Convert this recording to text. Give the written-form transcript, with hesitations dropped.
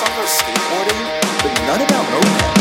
songs about skateboarding, but none about mopeds.